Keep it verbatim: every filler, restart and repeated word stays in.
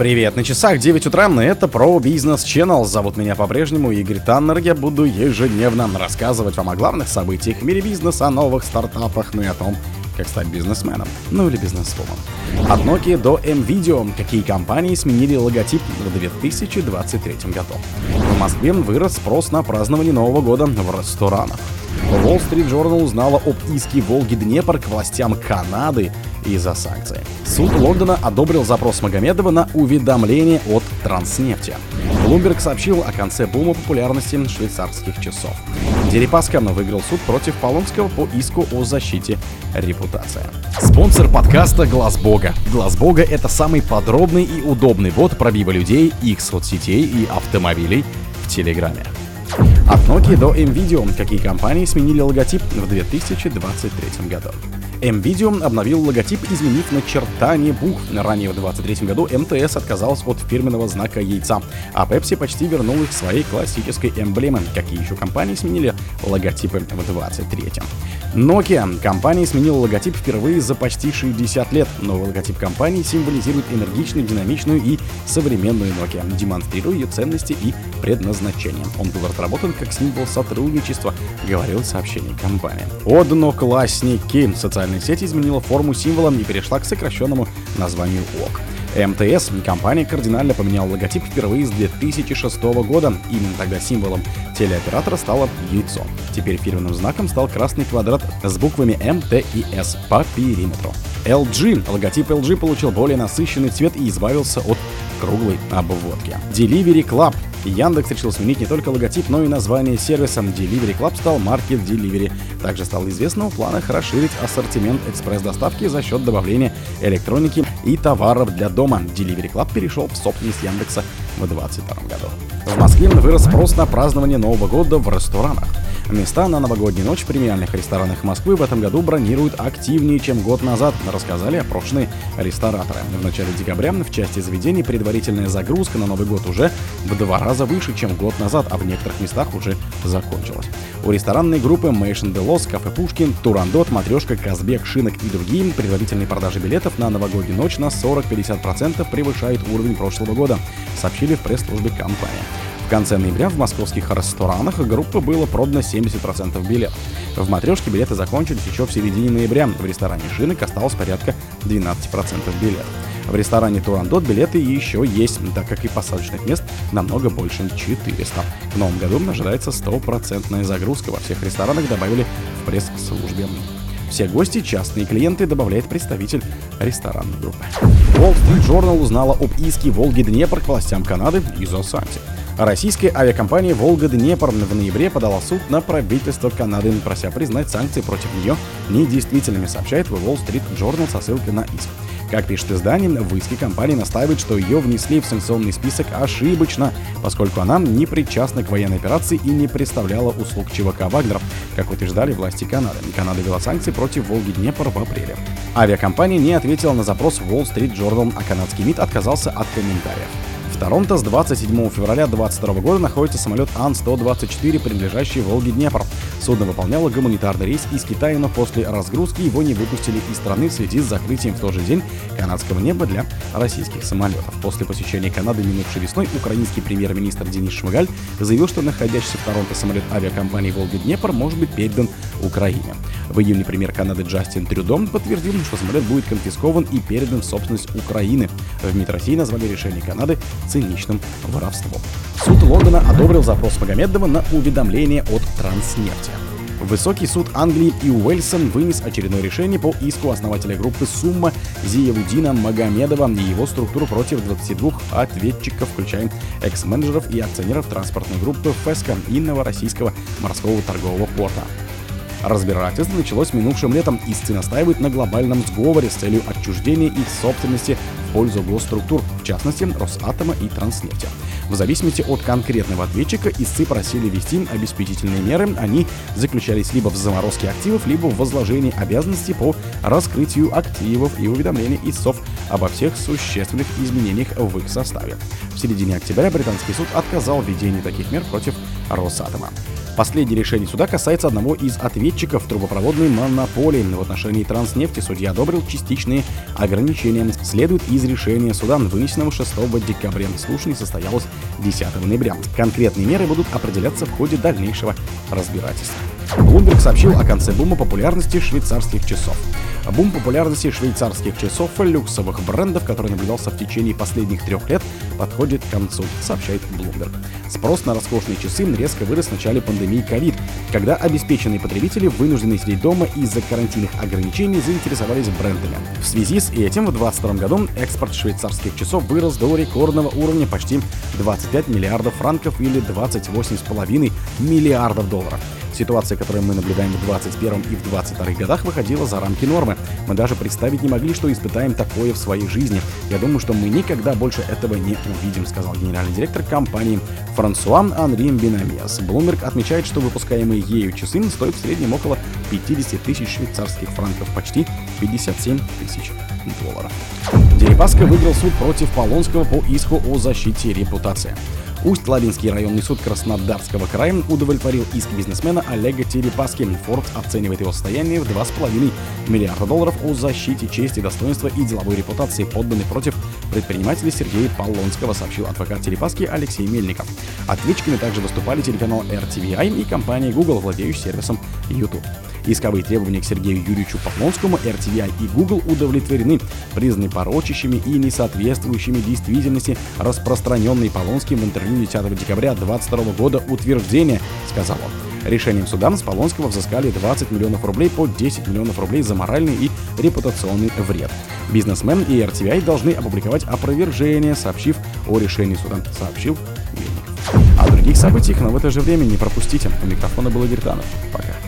Привет, на часах девять утра, и это ProBusiness Channel. Зовут меня по-прежнему Игорь Таннер. Я буду ежедневно рассказывать вам о главных событиях в мире бизнеса, о новых стартапах, ну и о том, как стать бизнесменом, ну или бизнесвумен. От Nokia до М.Видео. Какие компании сменили логотип в две тысячи двадцать третьем году? В Москве вырос спрос на празднование Нового года в ресторанах. Wall Street Journal узнала об иске Волги-Днепр к властям Канады из-за санкций. Суд Лондона одобрил запрос Магомедова на уведомление от Транснефти. Bloomberg сообщил о конце бума популярности швейцарских часов. Дерипаска выиграл суд против Полонского по иску о защите репутации. Спонсор подкаста — Глаз Бога. Глаз Бога — это самый подробный и удобный ввод пробива людей, их соцсетей и автомобилей в Телеграме. От Nokia до М.Видео. Какие компании сменили логотип в две тысячи двадцать третьем году? М.Видео обновил логотип, изменив начертание букв. Ранее в две тысячи двадцать третьем году МТС отказалась от фирменного знака яйца, а Пепси почти вернул их к своей классической эмблеме. Какие еще компании сменили логотипы в двадцать третьем? Nokia. Компания сменила логотип впервые за почти шестьдесят лет. Новый логотип компании символизирует энергичную, динамичную и современную Nokia, демонстрируя ее ценности и предназначение. Он был разработан как символ сотрудничества, говорил сообщение компании. Одноклассники. Социальные сеть изменила форму символа и перешла к сокращенному названию ОК. МТС. Компания кардинально поменяла логотип впервые с две тысячи шестого года. Именно тогда символом телеоператора стало яйцо. Теперь фирменным знаком стал красный квадрат с буквами М, Т и С по периметру. эл джи. Логотип эл джи получил более насыщенный цвет и избавился от круглой обводки. Delivery Club. Яндекс решил сменить не только логотип, но и название сервиса. Delivery Club стал Market Delivery. Также стало известно о планах расширить ассортимент экспресс-доставки за счет добавления электроники и товаров для дома. Delivery Club перешел в собственность Яндекса в две тысячи двадцать втором году. В Москве вырос спрос на празднование Нового года в ресторанах. Места на новогоднюю ночь в премиальных ресторанах Москвы в этом году бронируют активнее, чем год назад, рассказали опрошенные рестораторы. В начале декабря в части заведений предварительная загрузка на Новый год уже в два раза выше, чем год назад, а в некоторых местах уже закончилась. У ресторанной группы Мэйшн-де-Лос, Кафе Пушкин, Турандот, Матрешка, Казбек, Шинок и другие предварительные продажи билетов на новогоднюю ночь на сорок-пятьдесят процентов превышает уровень прошлого года, сообщили в пресс-службе компании. В конце ноября в московских ресторанах группы было продано семьдесят процентов билетов. В «Матрешке» билеты закончились еще в середине ноября. В ресторане «Шинок» осталось порядка двенадцать процентов билетов. В ресторане «Турандот» билеты еще есть, так как и посадочных мест намного больше четыреста. К Новому году ожидается стопроцентная загрузка. Во всех ресторанах, добавили в пресс-службе. Все гости — частные клиенты, добавляет представитель ресторанной группы. Wall Street Journal узнала об иске Волги-Днепр к властям Канады из-за санкций. Российская авиакомпания «Волга-Днепр» в ноябре подала суд на правительство Канады, прося признать санкции против нее недействительными, сообщает Wall Street Journal со ссылкой на иск. Как пишет издание, в иске компания настаивает, что ее внесли в санкционный список ошибочно, поскольку она не причастна к военной операции и не представляла услуг ЧВК «Вагнер», как утверждали власти Канады. Канада ввела санкции против «Волги-Днепр» в апреле. Авиакомпания не ответила на запрос Wall Street Journal, а канадский МИД отказался от комментариев. В Торонто с двадцать седьмого февраля две тысячи двадцать второго года находится самолет Ан сто двадцать четыре, принадлежащий Волге-Днепр. Судно выполняло гуманитарный рейс из Китая, но после разгрузки его не выпустили из страны в связи с закрытием в тот же день канадского неба для российских самолетов. После посещения Канады минувшей весной украинский премьер-министр Денис Шмыгаль заявил, что находящийся в Торонто самолет авиакомпании «Волга-Днепр» может быть передан Украине. В июне премьер Канады Джастин Трюдом подтвердил, что самолет будет конфискован и передан в собственность Украины. В МИД России назвали решение Канады циничным воровством. Суд Лондона одобрил запрос Магомедова на уведомление от Транснефти. Высокий суд Англии и Уэльса вынес очередное решение по иску основателя группы «Сумма» Зиявудина Магомедова и его структуру против двадцати двух ответчиков, включая экс-менеджеров и акционеров транспортной группы «Феска» и Новороссийского морского торгового порта. Разбирательство началось минувшим летом. Истцы настаивают на глобальном сговоре с целью отчуждения их собственности в пользу госструктур, в частности Росатома и Транснефти. В зависимости от конкретного ответчика истцы просили ввести обеспечительные меры. Они заключались либо в заморозке активов, либо в возложении обязанностей по раскрытию активов и уведомлений истцов обо всех существенных изменениях в их составе. В середине октября британский суд отказал в введении таких мер против Росатома. Последнее решение суда касается одного из ответчиков трубопроводной монополии. В отношении Транснефти судья одобрил частичные ограничения. Следует из решения суда, вынесенного шестого декабря. Слушание состоялось десятого ноября. Конкретные меры будут определяться в ходе дальнейшего разбирательства. Bloomberg сообщил о конце бума популярности швейцарских часов. Бум популярности швейцарских часов и люксовых брендов, который наблюдался в течение последних трех лет, подходит к концу, сообщает Bloomberg. Спрос на роскошные часы резко вырос в начале пандемии COVID, когда обеспеченные потребители, вынужденные сидеть дома из-за карантинных ограничений, заинтересовались брендами. В связи с этим в двадцать втором году экспорт швейцарских часов вырос до рекордного уровня почти двадцать пять миллиардов франков или двадцать восемь целых пять десятых миллиардов долларов. Ситуация, которую мы наблюдаем в двадцать первом и в двадцать втором годах, выходила за рамки нормы. Мы даже представить не могли, что испытаем такое в своей жизни. Я думаю, что мы никогда больше этого не увидим, сказал генеральный директор компании Франсуа Анри Бенамиас. Bloomberg отмечает, что выпускаемые ею часы стоят в среднем около пятьдесят тысяч швейцарских франков, почти пятьдесят семь тысяч долларов. Дерипаска выиграл суд против Полонского по иску о защите репутации. Усть-Лабинский районный суд Краснодарского края удовлетворил иск бизнесмена Олега Дерипаски. Forbes оценивает его состояние в два с половиной миллиарда долларов о защите чести, достоинства и деловой репутации, подданной против предпринимателя Сергея Полонского, сообщил адвокат Дерипаски Алексей Мельников. Ответчиками также выступали телеканал эр ти ви ай и компания Google, владеющая сервисом YouTube. Исковые требования к Сергею Юрьевичу Полонскому, эр ти ви ай и Google удовлетворены, признаны порочащими и несоответствующими действительности распространенные Полонским в интервью десятого декабря две тысячи двадцать второго года утверждение, сказал он. Решением суда с Полонского взыскали двадцать миллионов рублей по десять миллионов рублей за моральный и репутационный вред. Бизнесмен и эр ти ви ай должны опубликовать опровержение, сообщив о решении суда, сообщил Мельников. О других событиях, но в это же время не пропустите. У микрофона был Игорь Таннер. Пока.